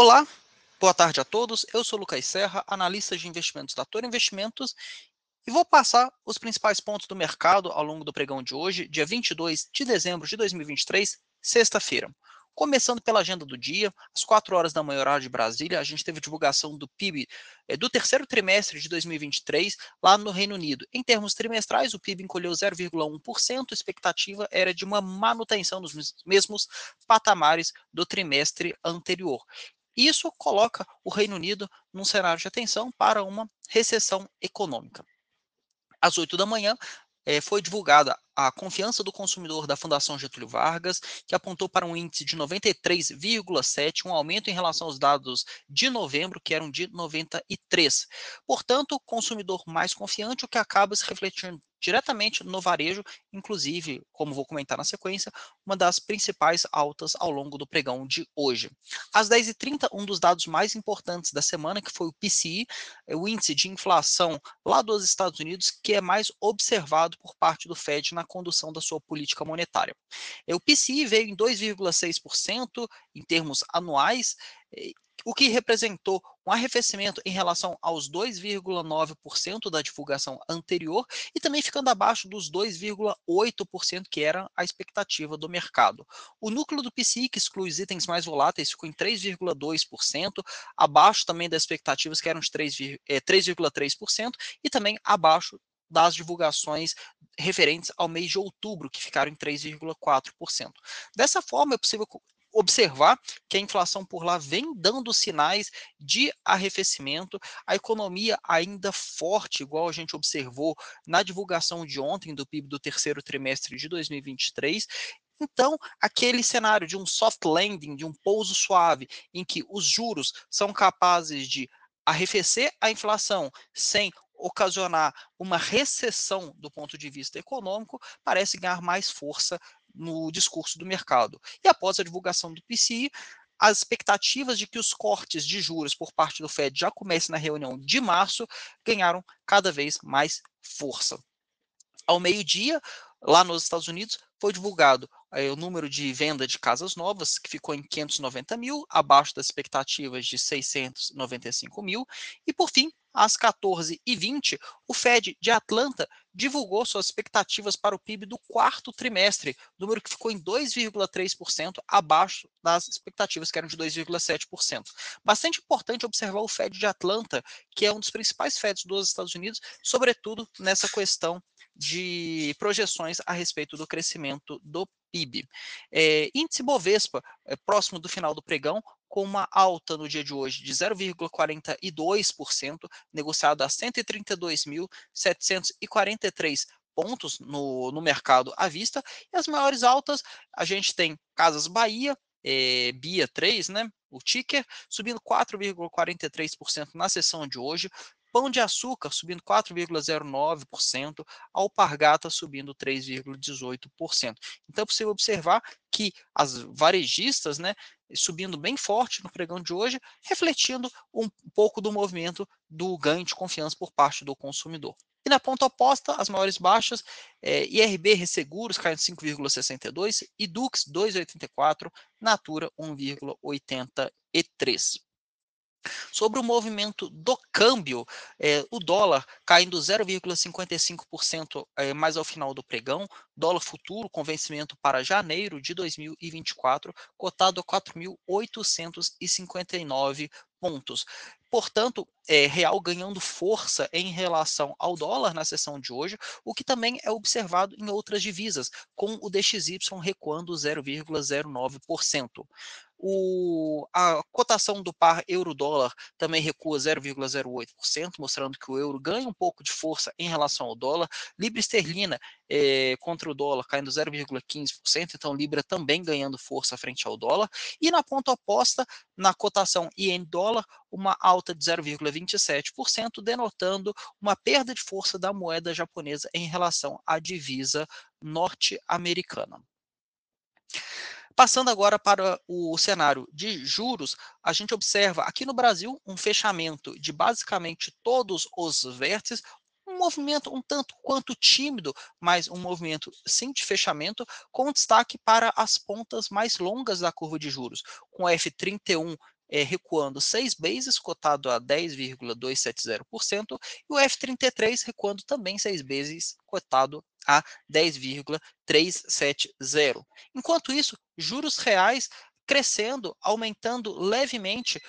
Olá, boa tarde a todos. Eu sou o Lucas Serra, analista de investimentos da Toro Investimentos, e vou passar os principais pontos do mercado ao longo do pregão de hoje, dia 22 de dezembro de 2023, sexta-feira. Começando pela agenda do dia, às 4 horas da manhã, horário de Brasília, a gente teve divulgação do PIB do terceiro trimestre de 2023 lá no Reino Unido. Em termos trimestrais, o PIB encolheu 0,1%, a expectativa era de uma manutenção nos mesmos patamares do trimestre anterior. Isso coloca o Reino Unido num cenário de atenção para uma recessão econômica. Às 8 da manhã, foi divulgada a confiança do consumidor da Fundação Getúlio Vargas, que apontou para um índice de 93,7, um aumento em relação aos dados de novembro, que eram de 93. Portanto, consumidor mais confiante, o que acaba se refletindo diretamente no varejo, inclusive, como vou comentar na sequência, uma das principais altas ao longo do pregão de hoje. Às 10h30, um dos dados mais importantes da semana, que foi o PCI, o índice de inflação lá dos Estados Unidos, que é mais observado por parte do Fed na condução da sua política monetária. O PCI veio em 2,6% em termos anuais, o que representou um arrefecimento em relação aos 2,9% da divulgação anterior e também ficando abaixo dos 2,8% que era a expectativa do mercado. O núcleo do PCI, que exclui os itens mais voláteis, ficou em 3,2%, abaixo também das expectativas que eram de 3,3% e também abaixo das divulgações referentes ao mês de outubro, que ficaram em 3,4%. Dessa forma, é possível observar que a inflação por lá vem dando sinais de arrefecimento, a economia ainda forte, igual a gente observou na divulgação de ontem do PIB do terceiro trimestre de 2023. Então, aquele cenário de um soft landing, de um pouso suave, em que os juros são capazes de arrefecer a inflação sem ocasionar uma recessão do ponto de vista econômico, parece ganhar mais força no discurso do mercado. E após a divulgação do PCI, as expectativas de que os cortes de juros por parte do Fed já comecem na reunião de março ganharam cada vez mais força. Ao meio-dia, lá nos Estados Unidos, foi divulgado o número de venda de casas novas, que ficou em 590 mil, abaixo das expectativas de 695 mil. E, por fim, às 14h20, o Fed de Atlanta divulgou suas expectativas para o PIB do quarto trimestre, número que ficou em 2,3%, abaixo das expectativas que eram de 2,7%. Bastante importante observar o Fed de Atlanta, que é um dos principais Feds dos Estados Unidos, sobretudo nessa questão de projeções a respeito do crescimento do PIB. Índice Bovespa, próximo do final do pregão, com uma alta no dia de hoje de 0,42%, negociado a 132.743 pontos no mercado à vista. E as maiores altas, a gente tem Casas Bahia, Bia3, né, o ticker, subindo 4,43% na sessão de hoje, Pão de Açúcar subindo 4,09%, Alpargatas subindo 3,18%. Então é possível observar que as varejistas, né, subindo bem forte no pregão de hoje, refletindo um pouco do movimento do ganho de confiança por parte do consumidor. E na ponta oposta, as maiores baixas, IRB Resseguros caindo 5,62%, e Dux 2,84%, Natura 1,83%. Sobre o movimento do câmbio, o dólar caindo 0,55% mais ao final do pregão, dólar futuro com vencimento para janeiro de 2024, cotado a 4.859 pontos. Portanto, real ganhando força em relação ao dólar na sessão de hoje, o que também é observado em outras divisas, com o DXY recuando 0,09%. A cotação do par euro-dólar também recua 0,08%, mostrando que o euro ganha um pouco de força em relação ao dólar. Libra esterlina contra o dólar caindo 0,15%, então libra também ganhando força frente ao dólar. E na ponta oposta, na cotação iene-dólar, uma alta de 0,27%, denotando uma perda de força da moeda japonesa em relação à divisa norte-americana. Passando agora para o cenário de juros, a gente observa aqui no Brasil um fechamento de basicamente todos os vértices, um movimento um tanto quanto tímido, mas um movimento sim de fechamento, com destaque para as pontas mais longas da curva de juros, com F31 recuando 6 bases, cotado a 10,270%, e o F33 recuando também 6 bases, cotado a 10,370%. Enquanto isso, juros reais crescendo, aumentando levemente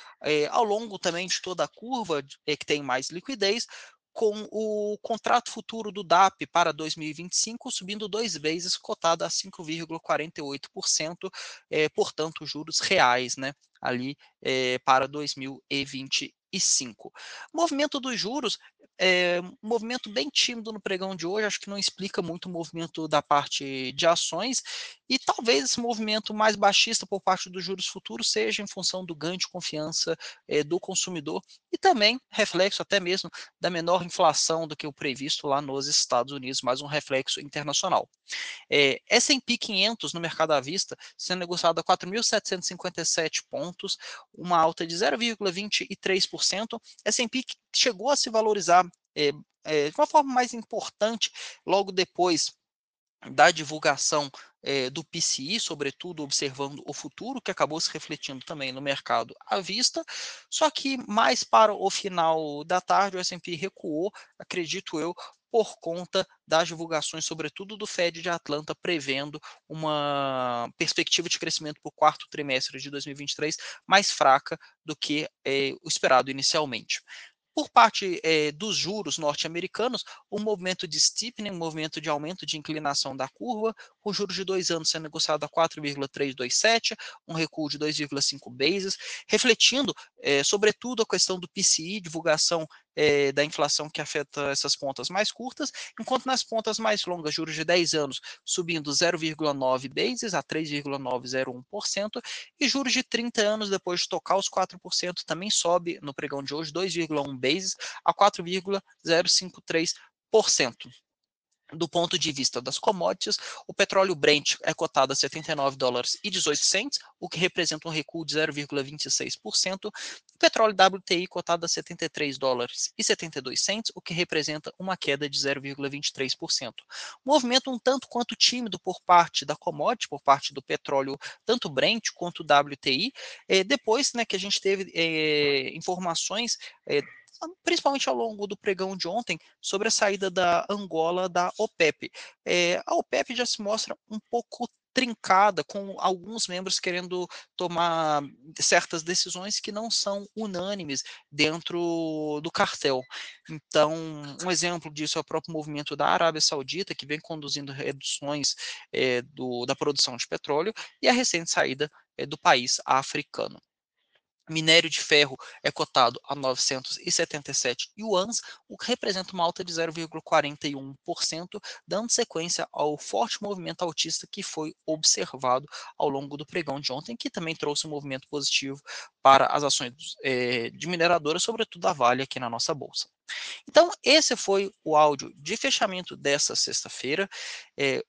ao longo também de toda a curva que tem mais liquidez, com o contrato futuro do DAP para 2025 subindo 2 bases, cotado a 5,48%, portanto, juros reais, né, ali para 2025. Movimento dos juros, movimento bem tímido no pregão de hoje, acho que não explica muito o movimento da parte de ações, e talvez esse movimento mais baixista por parte dos juros futuros seja em função do ganho de confiança do consumidor, e também reflexo até mesmo da menor inflação do que o previsto lá nos Estados Unidos, mais um reflexo internacional. S&P 500 no mercado à vista, sendo negociado a 4.757 pontos, uma alta de 0,23%, S&P chegou a se valorizar de uma forma mais importante logo depois da divulgação do PCI, sobretudo observando o futuro, que acabou se refletindo também no mercado à vista, só que mais para o final da tarde o S&P recuou, acredito eu, por conta das divulgações, sobretudo do Fed de Atlanta, prevendo uma perspectiva de crescimento para o quarto trimestre de 2023 mais fraca do que o esperado inicialmente. Por parte dos juros norte-americanos, um movimento de steepening, um movimento de aumento de inclinação da curva, com juros de 2 anos sendo negociado a 4,327, um recuo de 2,5 bases, refletindo, sobretudo, a questão do PCI, divulgação da inflação que afeta essas pontas mais curtas, enquanto nas pontas mais longas, juros de 10 anos subindo 0,9 bases a 3,901%, e juros de 30 anos, depois de tocar os 4%, também sobe no pregão de hoje 2,1 bases a 4,053%. Do ponto de vista das commodities, o petróleo Brent é cotado a 79 dólares e 18 cents, o que representa um recuo de 0,26%. O petróleo WTI cotado a 73 dólares e 72 cents, o que representa uma queda de 0,23%. Movimento um tanto quanto tímido por parte da commodity, por parte do petróleo, tanto Brent quanto WTI. Depois, né, que a gente teve informações principalmente ao longo do pregão de ontem, sobre a saída da Angola da OPEP. A OPEP já se mostra um pouco trincada, com alguns membros querendo tomar certas decisões que não são unânimes dentro do cartel. Então, um exemplo disso é o próprio movimento da Arábia Saudita, que vem conduzindo reduções da produção de petróleo, e a recente saída do país africano. Minério de ferro é cotado a 977 yuans, o que representa uma alta de 0,41%, dando sequência ao forte movimento altista que foi observado ao longo do pregão de ontem, que também trouxe um movimento positivo para as ações de mineradoras, sobretudo a Vale aqui na nossa bolsa. Então, esse foi o áudio de fechamento dessa sexta-feira,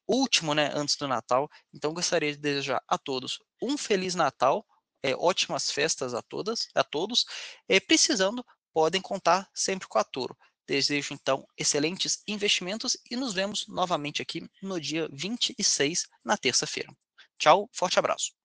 último, né, antes do Natal. Então, gostaria de desejar a todos um Feliz Natal, ótimas festas a todos. Precisando, podem contar sempre com a Toro. Desejo, então, excelentes investimentos e nos vemos novamente aqui no dia 26, na terça-feira. Tchau, forte abraço.